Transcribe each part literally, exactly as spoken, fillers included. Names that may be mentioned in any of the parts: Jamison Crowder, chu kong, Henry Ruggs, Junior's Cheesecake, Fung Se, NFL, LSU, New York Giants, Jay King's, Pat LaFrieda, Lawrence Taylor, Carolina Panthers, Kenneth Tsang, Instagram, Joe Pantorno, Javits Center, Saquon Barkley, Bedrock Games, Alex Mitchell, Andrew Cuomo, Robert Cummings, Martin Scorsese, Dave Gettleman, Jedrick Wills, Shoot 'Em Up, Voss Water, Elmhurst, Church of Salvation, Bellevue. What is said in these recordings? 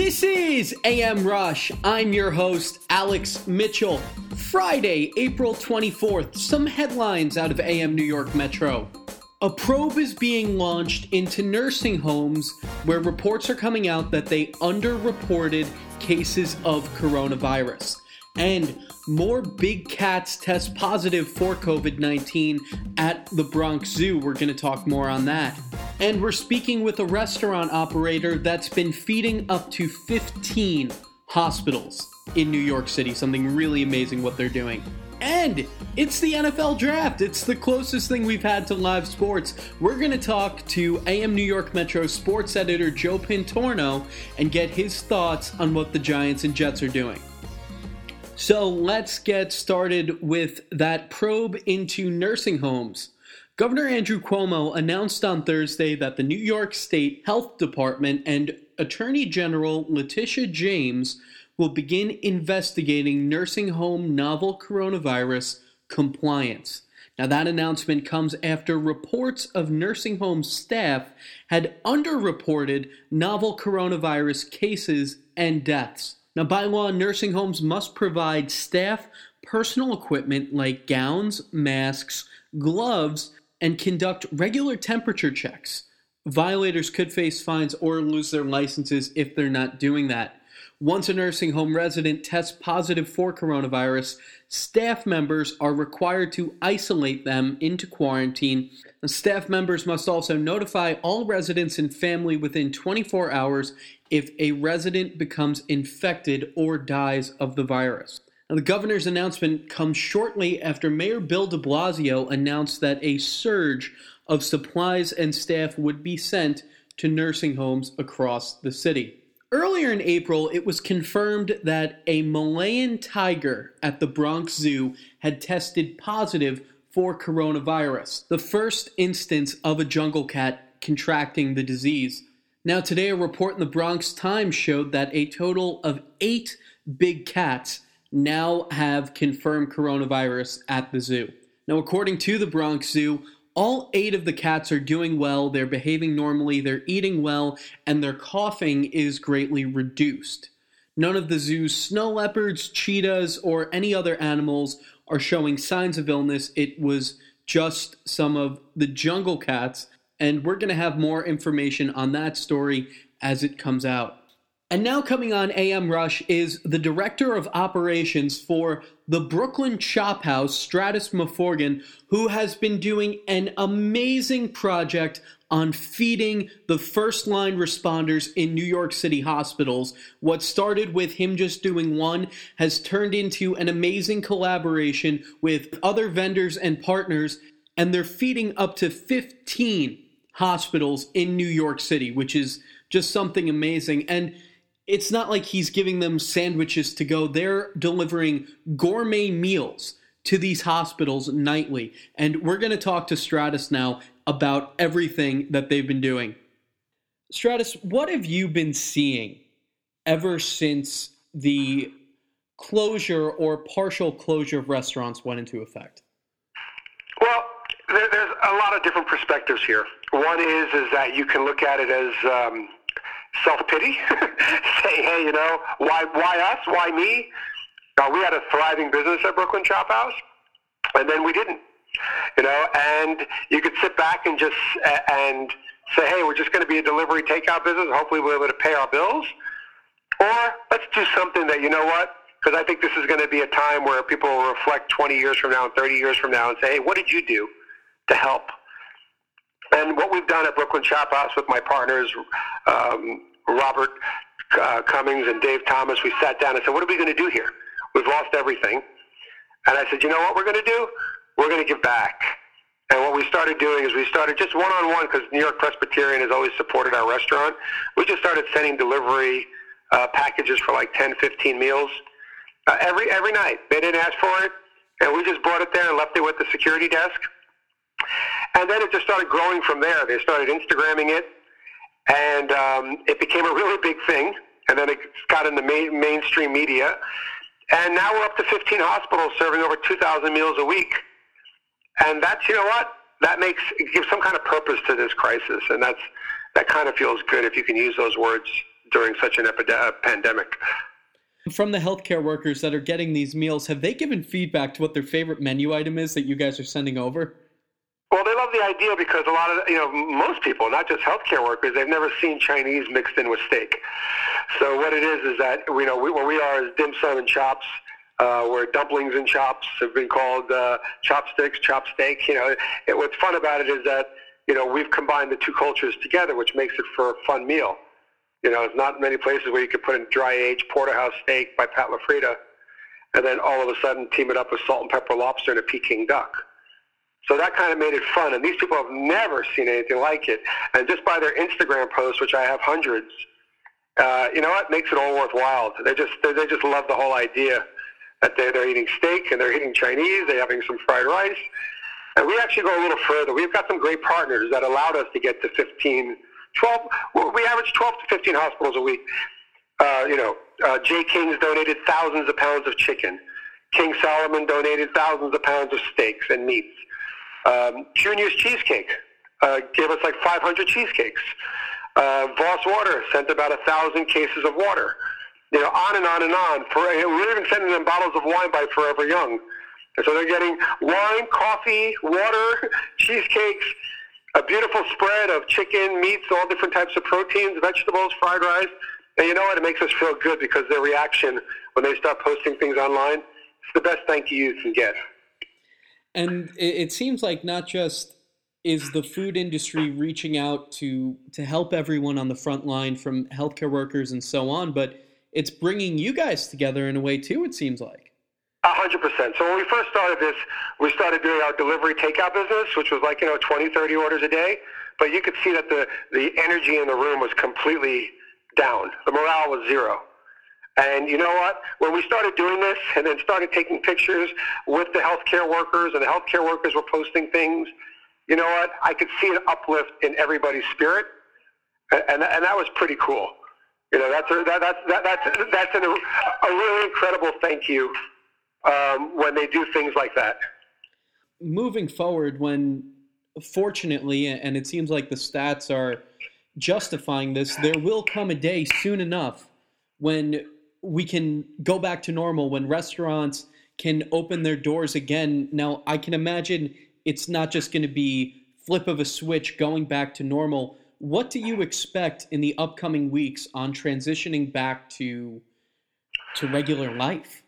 This is A M Rush. I'm your host, Alex Mitchell. Friday, April twenty-fourth, some headlines out of A M New York Metro. A probe is being launched into nursing homes where reports are coming out that they underreported cases of coronavirus. And more big cats test positive for COVID nineteen at the Bronx Zoo. We're going to talk more on that. And we're speaking with a restaurant operator that's been feeding up to fifteen hospitals in New York City. Something really amazing what they're doing. And it's the N F L draft. It's the closest thing we've had to live sports. We're going to talk to A M New York Metro sports editor Joe Pantorno and get his thoughts on what the Giants and Jets are doing. So let's get started with that probe into nursing homes. Governor Andrew Cuomo announced on Thursday that the New York State Health Department and Attorney General Letitia James will begin investigating nursing home novel coronavirus compliance. Now, that announcement comes after reports of nursing home staff had underreported novel coronavirus cases and deaths. Now, by law, nursing homes must provide staff personal equipment like gowns, masks, gloves, and conduct regular temperature checks. Violators could face fines or lose their licenses if they're not doing that. Once a nursing home resident tests positive for coronavirus, staff members are required to isolate them into quarantine. The staff members must also notify all residents and family within twenty-four hours if a resident becomes infected or dies of the virus. Now, the governor's announcement comes shortly after Mayor Bill de Blasio announced that a surge of supplies and staff would be sent to nursing homes across the city. Earlier in April, it was confirmed that a Malayan tiger at the Bronx Zoo had tested positive for coronavirus, the first instance of a jungle cat contracting the disease. Now, today, a report in the Bronx Times showed that a total of eight big cats now have confirmed coronavirus at the zoo. Now, according to the Bronx Zoo, all eight of the cats are doing well, they're behaving normally, they're eating well, and their coughing is greatly reduced. None of the zoo's snow leopards, cheetahs, or any other animals are showing signs of illness. It was just some of the jungle cats, and we're going to have more information on that story as it comes out. And now coming on A M Rush is the director of operations for the Brooklyn Chop House, Stratis Morfogen, who has been doing an amazing project on feeding the first-line responders in New York City hospitals. What started with him just doing one has turned into an amazing collaboration with other vendors and partners, and they're feeding up to fifteen hospitals in New York City, which is just something amazing. And it's not like he's giving them sandwiches to go. They're delivering gourmet meals to these hospitals nightly. And we're going to talk to Stratis now about everything that they've been doing. Stratis, what have you been seeing ever since the closure or partial closure of restaurants went into effect? Well, there's a lot of different perspectives here. One is is that you can look at it as um, self-pity, say, hey, you know, why why us? Why me? Uh, we had a thriving business at Brooklyn Chop House, and then we didn't, you know, and you could sit back and just uh, and say, hey, we're just going to be a delivery takeout business. Hopefully we'll be able to pay our bills. Or let's do something that, you know what, because I think this is going to be a time where people will reflect twenty years from now and thirty years from now and say, hey, what did you do to help? And what we've done at Brooklyn Chop House with my partners, um, Robert uh, Cummings and Dave Thomas, we sat down and said, what are we going to do here? We've lost everything. And I said, you know what we're going to do? We're going to give back. And what we started doing is we started just one-on-one, because New York Presbyterian has always supported our restaurant. We just started sending delivery uh, packages for like ten, fifteen meals uh, every every night. They didn't ask for it, and we just brought it there and left it with the security desk. And then it just started growing from there. They started Instagramming it, and um, it became a really big thing. And then it got into main, mainstream media. And now we're up to fifteen hospitals serving over two thousand meals a week. And that's, you know what, that makes, it gives some kind of purpose to this crisis. And that's that kind of feels good if you can use those words during such an epidemic pandemic. From the healthcare workers that are getting these meals, have they given feedback to what their favorite menu item is that you guys are sending over? Well, they love the idea because a lot of, you know, most people, not just healthcare workers, they've never seen Chinese mixed in with steak. So what it is is that, you know, we, what we are is dim sum and chops, uh, where dumplings and chops have been called uh, chopsticks, chop steak. You know, it, what's fun about it is that, you know, we've combined the two cultures together, which makes it for a fun meal. You know, there's not many places where you could put in dry-aged porterhouse steak by Pat LaFrieda and then all of a sudden team it up with salt and pepper lobster and a Peking duck. So that kind of made it fun, and these people have never seen anything like it. And just by their Instagram posts, which I have hundreds, uh, you know what, makes it all worthwhile. They just they, they just love the whole idea that they're, they're eating steak and they're eating Chinese, they're having some fried rice. And we actually go a little further. We've got some great partners that allowed us to get to fifteen, twelve, we average twelve to fifteen hospitals a week. Uh, you know, uh, Jay King's donated thousands of pounds of chicken. King Solomon donated thousands of pounds of steaks and meats. Um, Junior's Cheesecake uh, gave us like five hundred cheesecakes. Uh, Voss Water sent about one thousand cases of water. You know, on and on and on. For, we're even sending them bottles of wine by Forever Young. And so they're getting wine, coffee, water, cheesecakes, a beautiful spread of chicken, meats, all different types of proteins, vegetables, fried rice. And you know what? It makes us feel good because their reaction when they start posting things online, it's the best thank you you can get. And it seems like not just is the food industry reaching out to, to help everyone on the front line from healthcare workers and so on, but it's bringing you guys together in a way too, it seems like. A hundred percent. So when we first started this, we started doing our delivery takeout business, which was like, you know, twenty, thirty orders a day. But you could see that the, the energy in the room was completely down. The morale was zero. And you know what? When we started doing this and then started taking pictures with the healthcare workers and the healthcare workers were posting things, you know what? I could see an uplift in everybody's spirit. And, and, and that was pretty cool. You know, that's a, that, that's, that, that's, that's an, a really incredible thank you. Um, when they do things like that. Moving forward, when fortunately, and it seems like the stats are justifying this, there will come a day soon enough when we can go back to normal, when restaurants can open their doors again. Now, I can imagine it's not just going to be flip of a switch going back to normal. What do you expect in the upcoming weeks on transitioning back to to regular life?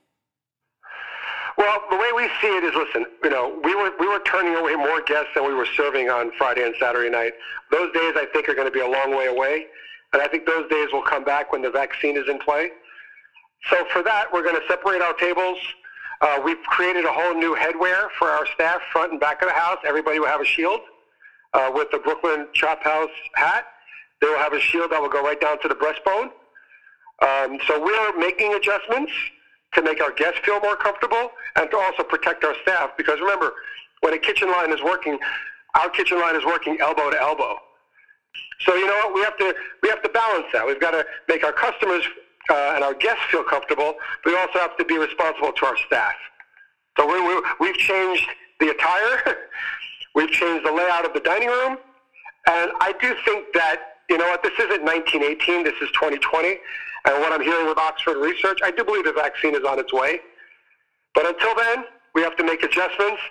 Well, the way we see it is, listen, you know, we were we were turning away more guests than we were serving on Friday and Saturday night. Those days, I think, are going to be a long way away, and I think those days will come back when the vaccine is in play. So for that, we're going to separate our tables. Uh, we've created a whole new headwear for our staff, front and back of the house. Everybody will have a shield uh, with the Brooklyn Chop House hat. They will have a shield that will go right down to the breastbone. Um, so we're making adjustments to make our guests feel more comfortable and to also protect our staff. Because remember, when a kitchen line is working, our kitchen line is working elbow to elbow. So you know what? We have to we have to balance that. We've got to make our customers uh, and our guests feel comfortable, but we also have to be responsible to our staff. So we, we, we've changed the attire. We've changed the layout of the dining room. And I do think that, you know what, this isn't nineteen eighteen, this is twenty twenty. And what I'm hearing with Oxford Research, I do believe the vaccine is on its way. But until then, we have to make adjustments,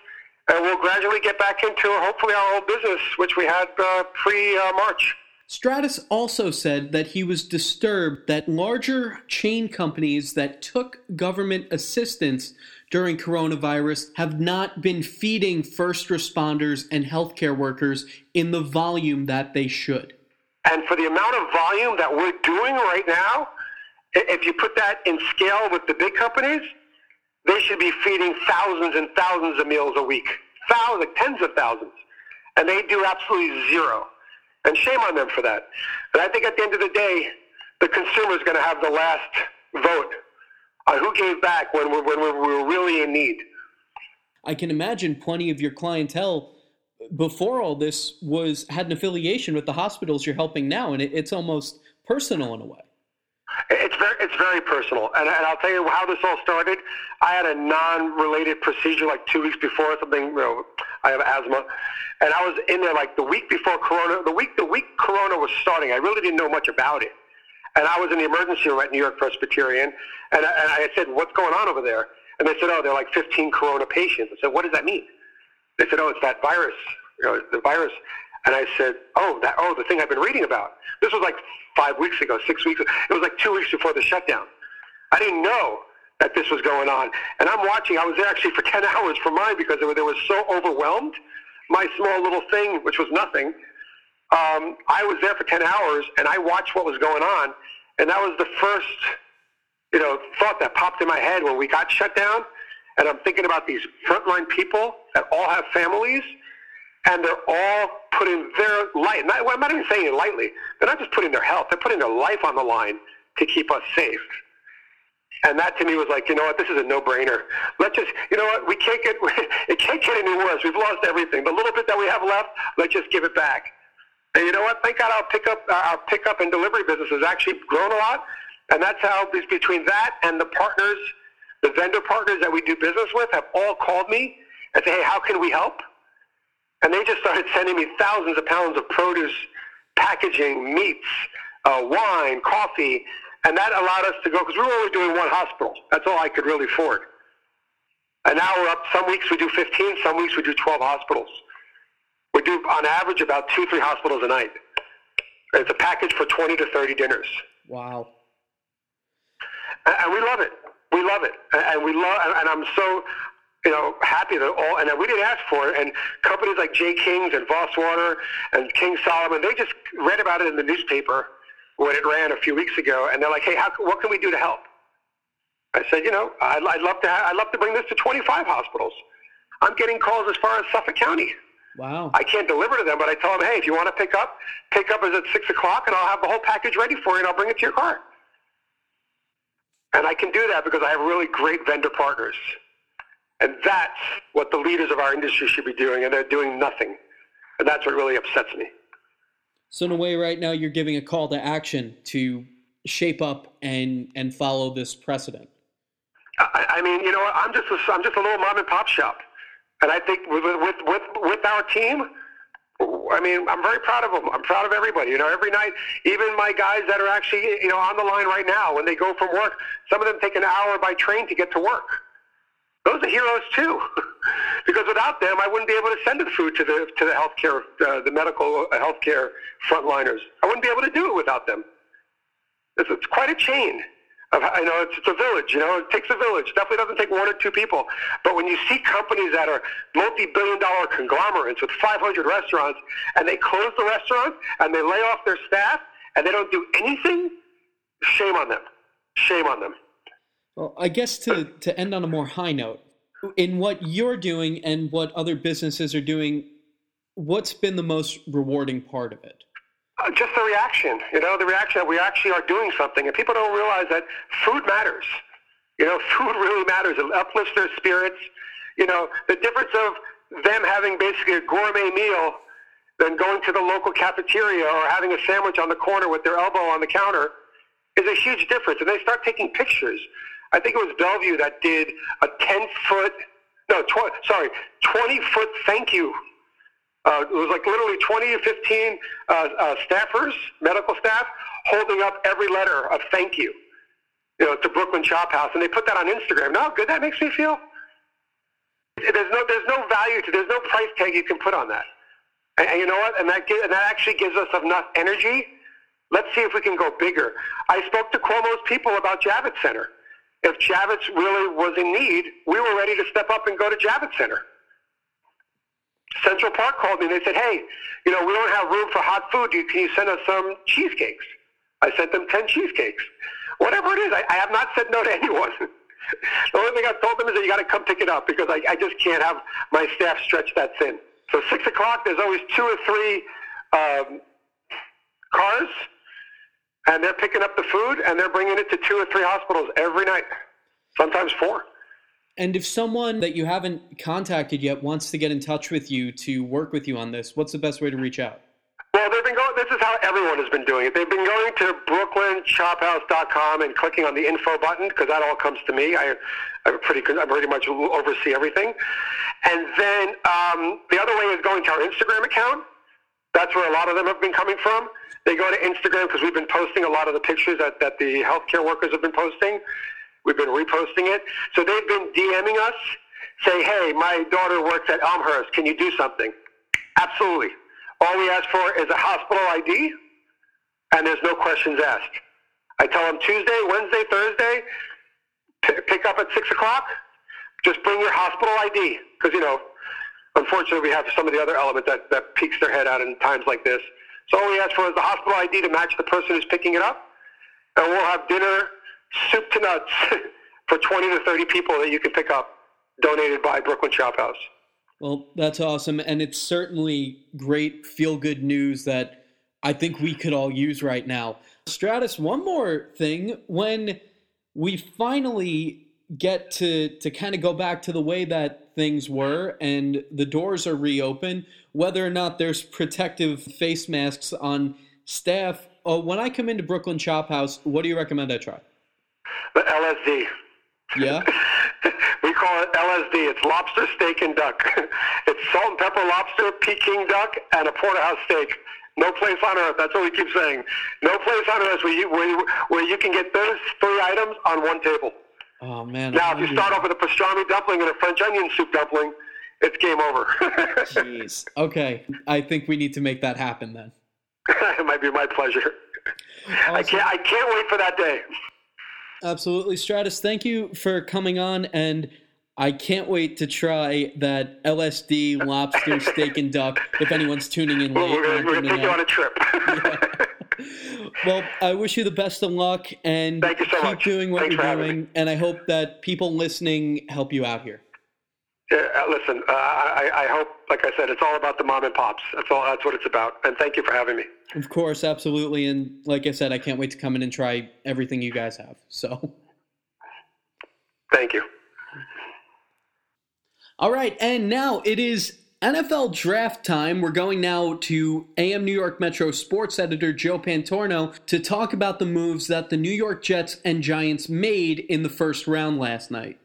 and we'll gradually get back into, hopefully, our old business, which we had uh, pre-March. Uh, Stratis also said that he was disturbed that larger chain companies that took government assistance during coronavirus have not been feeding first responders and healthcare workers in the volume that they should. And for the amount of volume that we're doing right now, if you put that in scale with the big companies, they should be feeding thousands and thousands of meals a week, thousands, tens of thousands, and they do absolutely zero. And shame on them for that. But I think at the end of the day, the consumer is going to have the last vote on who gave back when we when we were really in need. I can imagine plenty of your clientele before all this was had an affiliation with the hospitals you're helping now, and it, it's almost personal in a way. It's very, it's very personal, and, and I'll tell you how this all started. I had a non-related procedure like two weeks before something. You know, I have asthma, and I was in there like the week before Corona. The week the week Corona was starting, I really didn't know much about it, And I was in the emergency room at New York Presbyterian, and I, and I said, what's going on over there? And they said, oh, they're like fifteen corona patients. I said, what does that mean? They said, oh, it's that virus, you know, the virus. And I said, oh, that, oh, the thing I've been reading about. This was like five weeks ago, six weeks ago. It was like two weeks before the shutdown. I didn't know that this was going on. And I'm watching. I was there actually for ten hours for mine because they were, they were so overwhelmed. My small little thing, which was nothing, um, I was there for ten hours, and I watched what was going on. And that was the first, you know, thought that popped in my head when we got shut down. And I'm thinking about these frontline people that all have families, and they're all putting their life, not, well, I'm not even saying it lightly, they're not just putting their health, they're putting their life on the line to keep us safe. And that to me was like, you know what, this is a no-brainer. Let's just, you know what, we can't get, it can't get any worse. We've lost everything. The little bit that we have left, let's just give it back. And you know what, thank God our pickup, our pickup and delivery business has actually grown a lot. And that's how, between that and the partners, the vendor partners that we do business with have all called me and say, hey, how can we help? And they just started sending me thousands of pounds of produce, packaging, meats, uh, wine, coffee. And that allowed us to go, because we were only doing one hospital. That's all I could really afford. And now we're up, some weeks we do fifteen, some weeks we do twelve hospitals. We do, on average, about two, three hospitals a night. It's a package for twenty to thirty dinners. Wow. And, and we love it. We love it. And, and we love, and, and I'm so, you know, happy that all, and we didn't ask for it, and companies like Jay King's and Voss Water and King Solomon, they just read about it in the newspaper when it ran a few weeks ago, and they're like, hey, how, what can we do to help? I said, you know, I'd, I'd love to have, I'd love to bring this to twenty-five hospitals. I'm getting calls as far as Suffolk County. Wow. I can't deliver to them, but I tell them, hey, if you want to pick up, pick up is at six o'clock, and I'll have the whole package ready for you, and I'll bring it to your car. And I can do that because I have really great vendor partners. And that's what the leaders of our industry should be doing, and they're doing nothing. And that's what really upsets me. So in a way, right now, you're giving a call to action to shape up and, and follow this precedent. I, I mean, you know, I'm just a, I'm just a little mom and pop shop, and I think with with with, with our team, I mean, I'm very proud of them. I'm proud of everybody. You know, every night, even my guys that are actually, you know, on the line right now, when they go from work, some of them take an hour by train to get to work. Those are heroes too, because without them, I wouldn't be able to send the food to the to the healthcare, uh, the medical healthcare frontliners. I wouldn't be able to do it without them. It's, it's quite a chain. Of, I know it's, it's a village. You know, it takes a village. It definitely doesn't take one or two people. But when you see companies that are multi-billion-dollar conglomerates with five hundred restaurants, and they close the restaurants and they lay off their staff and they don't do anything, shame on them. Shame on them. Well, I guess to, to end on a more high note, in what you're doing and what other businesses are doing, what's been the most rewarding part of it? Uh, just the reaction, you know, the reaction that we actually are doing something. And people don't realize that food matters. You know, food really matters. It uplifts their spirits. You know, the difference of them having basically a gourmet meal than going to the local cafeteria or having a sandwich on the corner with their elbow on the counter is a huge difference. And they start taking pictures. I think it was Bellevue that did a ten-foot, no, tw- sorry, twenty-foot thank you. Uh, it was like literally twenty or fifteen uh, uh, staffers, medical staff, holding up every letter of thank you, you know, to Brooklyn Chop House, and they put that on Instagram. Know how good that makes me feel? There's no, there's no value to, there's no price tag you can put on that. And, and you know what? And that, gives, and that actually gives us enough energy. Let's see if we can go bigger. I spoke to Cuomo's people about Javits Center. If Javits really was in need, we were ready to step up and go to Javits Center. Central Park called me and they said, hey, you know, we don't have room for hot food. Can you send us some cheesecakes? I sent them ten cheesecakes. Whatever it is, I, I have not said no to anyone. The only thing I've told them is that you got to come pick it up because I, I just can't have my staff stretch that thin. So six o'clock, there's always two or three um, cars. And they're picking up the food, and they're bringing it to two or three hospitals every night, sometimes four. And if someone that you haven't contacted yet wants to get in touch with you to work with you on this, what's the best way to reach out? Well, they've been going. This is how everyone has been doing it. They've been going to brooklyn chop house dot com and clicking on the info button because that all comes to me. I, I pretty, I pretty much oversee everything. And then um, the other way is going to our Instagram account. That's where a lot of them have been coming from. They go to Instagram because we've been posting a lot of the pictures that, that the healthcare workers have been posting. We've been reposting it. So they've been DMing us, saying, hey, my daughter works at Elmhurst. Can you do something? Absolutely. All we ask for is a hospital I D, and there's no questions asked. I tell them Tuesday, Wednesday, Thursday, p- pick up at six o'clock. Just bring your hospital I D because, you know, unfortunately we have some of the other element that, that peeks their head out in times like this. So all we ask for is the hospital I D to match the person who's picking it up, and we'll have dinner, soup to nuts, for twenty to thirty people that you can pick up, donated by Brooklyn Chop House. Well, that's awesome, and it's certainly great feel-good news that I think we could all use right now. Stratis, one more thing. When we finally get to, to kind of go back to the way that things were and the doors are reopened, whether or not there's protective face masks on staff, oh, when I come into Brooklyn Chop House, what do you recommend I try? The L S D. Yeah? We call it L S D. It's lobster, steak, and duck. It's salt and pepper lobster, Peking duck, and a porterhouse steak. No place on earth. That's what we keep saying. No place on earth where you, where you, where you can get those three items on one table. Oh, man. Now, if you start off with a pastrami dumpling and a French onion soup dumpling, it's game over. Jeez. Okay. I think we need to make that happen then. It might be my pleasure. Awesome. I can't, I can't wait for that day. Absolutely. Stratis, thank you for coming on, and I can't wait to try that L S D, lobster, steak, and duck if anyone's tuning in late. Well, we're going to take you on a trip. Yeah. Well, I wish you the best of luck, and thank you so keep much. doing what Thanks you're doing, and I hope that people listening help you out here. Yeah, listen, uh, I, I hope, like I said, it's all about the mom and pops. That's all. That's what it's about, and thank you for having me. Of course, absolutely, and like I said, I can't wait to come in and try everything you guys have. So, thank you. All right, and now it is N F L draft time. We're going now to A M New York Metro sports editor Joe Pantorno to talk about the moves that the New York Jets and Giants made in the first round last night.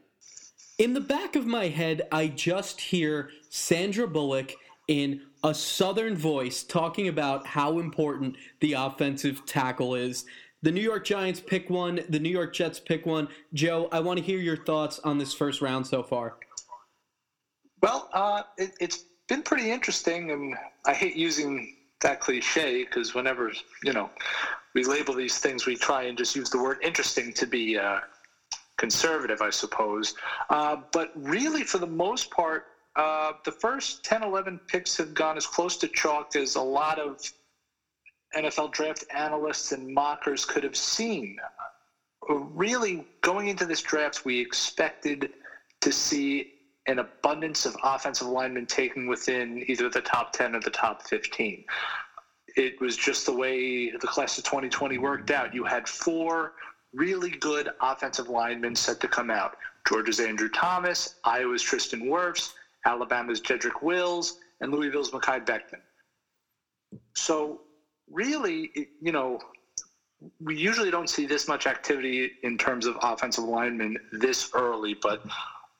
In the back of my head, I just hear Sandra Bullock in a southern voice talking about how important the offensive tackle is. The New York Giants pick one, the New York Jets pick one. Joe, I want to hear your thoughts on this first round so far. Well, uh, it, it's been pretty interesting, and I hate using that cliche because whenever, you know, we label these things, we try and just use the word interesting to be uh, conservative, I suppose. Uh, but really, for the most part, uh, the first ten, eleven picks have gone as close to chalk as a lot of N F L draft analysts and mockers could have seen. Really, going into this draft, we expected to see an abundance of offensive linemen taken within either the top ten or the top fifteen. It was just the way the class of twenty twenty worked out. You had four really good offensive linemen set to come out. Georgia's Andrew Thomas, Iowa's Tristan Wirfs, Alabama's Jedrick Wills, and Louisville's Mekhi Becton. So really, you know, we usually don't see this much activity in terms of offensive linemen this early, but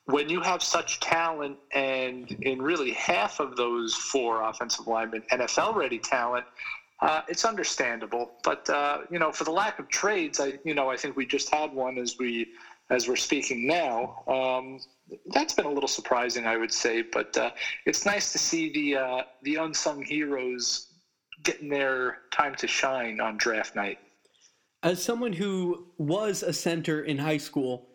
when you have such talent, and in really half of those four offensive linemen, N F L-ready talent, uh, it's understandable. But uh, you know, for the lack of trades, I you know I think we just had one as we as we're speaking now. Um, that's been a little surprising, I would say. But uh, it's nice to see the uh, the unsung heroes getting their time to shine on draft night. As someone who was a center in high school,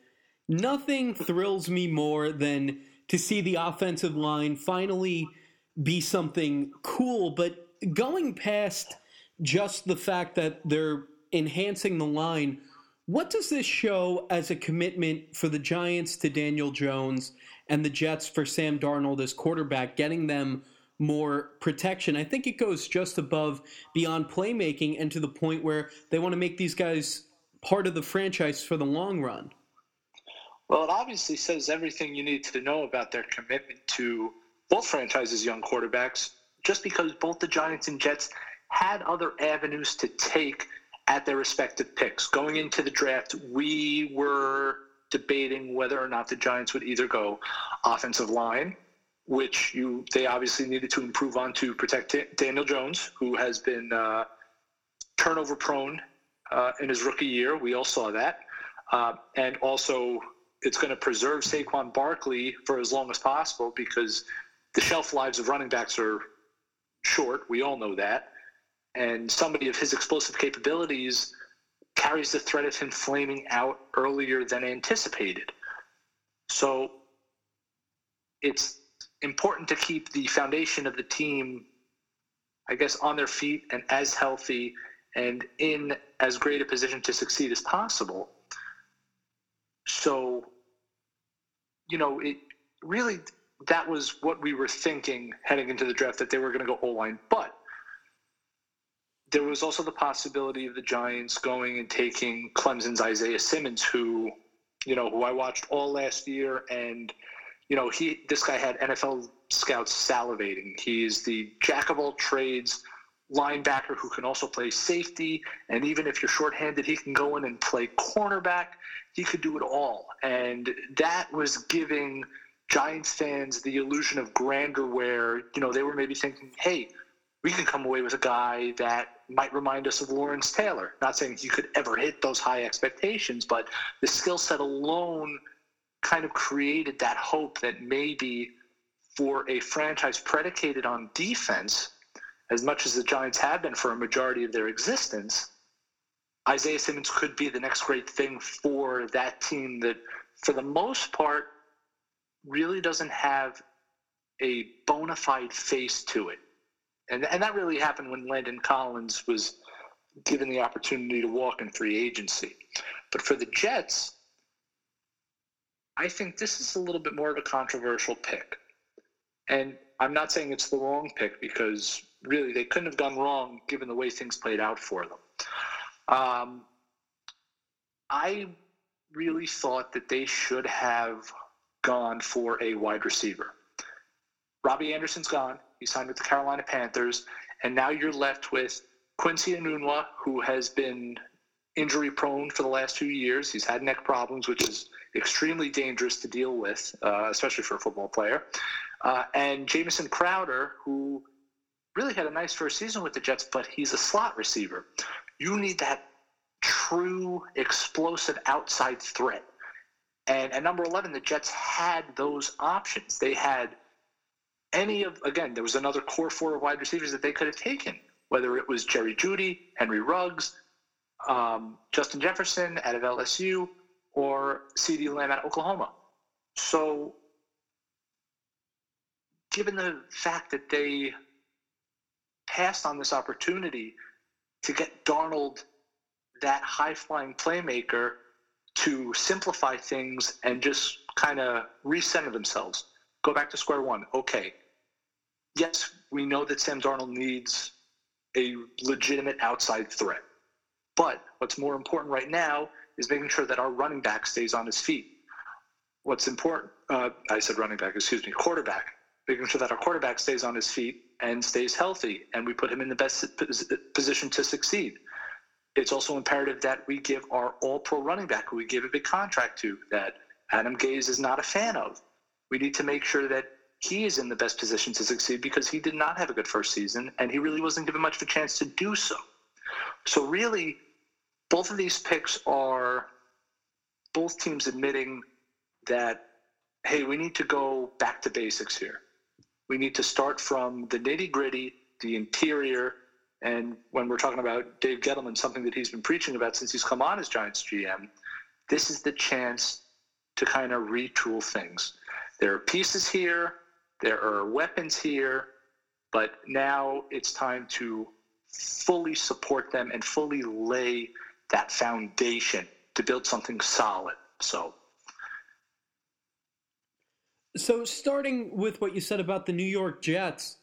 nothing thrills me more than to see the offensive line finally be something cool. But going past just the fact that they're enhancing the line, what does this show as a commitment for the Giants to Daniel Jones and the Jets for Sam Darnold as quarterback, getting them more protection? I think it goes just above, beyond playmaking, and to the point where they want to make these guys part of the franchise for the long run. Well, it obviously says everything you need to know about their commitment to both franchises' young quarterbacks, just because both the Giants and Jets had other avenues to take at their respective picks. Going into the draft, we were debating whether or not the Giants would either go offensive line, which you they obviously needed to improve on to protect Daniel Jones, who has been uh, turnover prone uh, in his rookie year. We all saw that. Uh, and also, it's going to preserve Saquon Barkley for as long as possible because the shelf lives of running backs are short. We all know that. And somebody of his explosive capabilities carries the threat of him flaming out earlier than anticipated. So it's important to keep the foundation of the team, I guess, on their feet and as healthy and in as great a position to succeed as possible. So, you know, it really, that was what we were thinking heading into the draft, that they were going to go O-line. But there was also the possibility of the Giants going and taking Clemson's Isaiah Simmons, who, you know, who I watched all last year. And, you know, he, this guy had N F L scouts salivating. He's the jack of all trades linebacker who can also play safety. And even if you're shorthanded, he can go in and play cornerback. He could do it all. And that was giving Giants fans the illusion of grandeur where, you know, they were maybe thinking, hey, we can come away with a guy that might remind us of Lawrence Taylor. Not saying he could ever hit those high expectations, but the skill set alone kind of created that hope that maybe for a franchise predicated on defense, as much as the Giants have been for a majority of their existence, Isaiah Simmons could be the next great thing for that team that, for the most part, really doesn't have a bona fide face to it. And and that really happened when Landon Collins was given the opportunity to walk in free agency. But for the Jets, I think this is a little bit more of a controversial pick. And I'm not saying it's the wrong pick because really they couldn't have gone wrong given the way things played out for them. Um, I really thought that they should have gone for a wide receiver. Robbie Anderson's gone. He signed with the Carolina Panthers. And now you're left with Quincy Enunwa, who has been injury-prone for the last two years. He's had neck problems, which is extremely dangerous to deal with, uh, especially for a football player. Uh, and Jamison Crowder, who really had a nice first season with the Jets, but he's a slot receiver. You need that true, explosive outside threat. And at number eleven, the Jets had those options. They had any of, again, there was another core four of wide receivers that they could have taken, whether it was Jerry Jeudy, Henry Ruggs, um, Justin Jefferson out of L S U, or CeeDee Lamb out of Oklahoma. So given the fact that they passed on this opportunity to get Darnold, that high-flying playmaker, to simplify things and just kind of recenter themselves, go back to square one. Okay, yes, we know that Sam Darnold needs a legitimate outside threat. But what's more important right now is making sure that our running back stays on his feet. What's important, uh, I said running back, excuse me, quarterback, making sure that our quarterback stays on his feet and stays healthy, and we put him in the best position to succeed. It's also imperative that we give our all-pro running back, who we give a big contract to, that Adam Gase is not a fan of. We need to make sure that he is in the best position to succeed because he did not have a good first season, and he really wasn't given much of a chance to do so. So really, both of these picks are both teams admitting that, hey, we need to go back to basics here. We need to start from the nitty-gritty, the interior, and when we're talking about Dave Gettleman, something that he's been preaching about since he's come on as Giants G M, this is the chance to kind of retool things. There are pieces here, there are weapons here, but now it's time to fully support them and fully lay that foundation to build something solid. So, so starting with what you said about the New York Jets,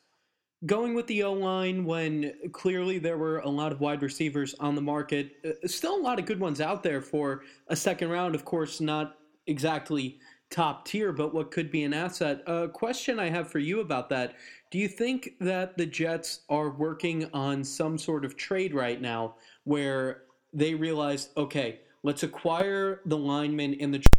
going with the O-line when clearly there were a lot of wide receivers on the market, still a lot of good ones out there for a second round, of course, not exactly top tier, but what could be an asset. A question I have for you about that, do you think that the Jets are working on some sort of trade right now where they realize, okay, let's acquire the linemen in the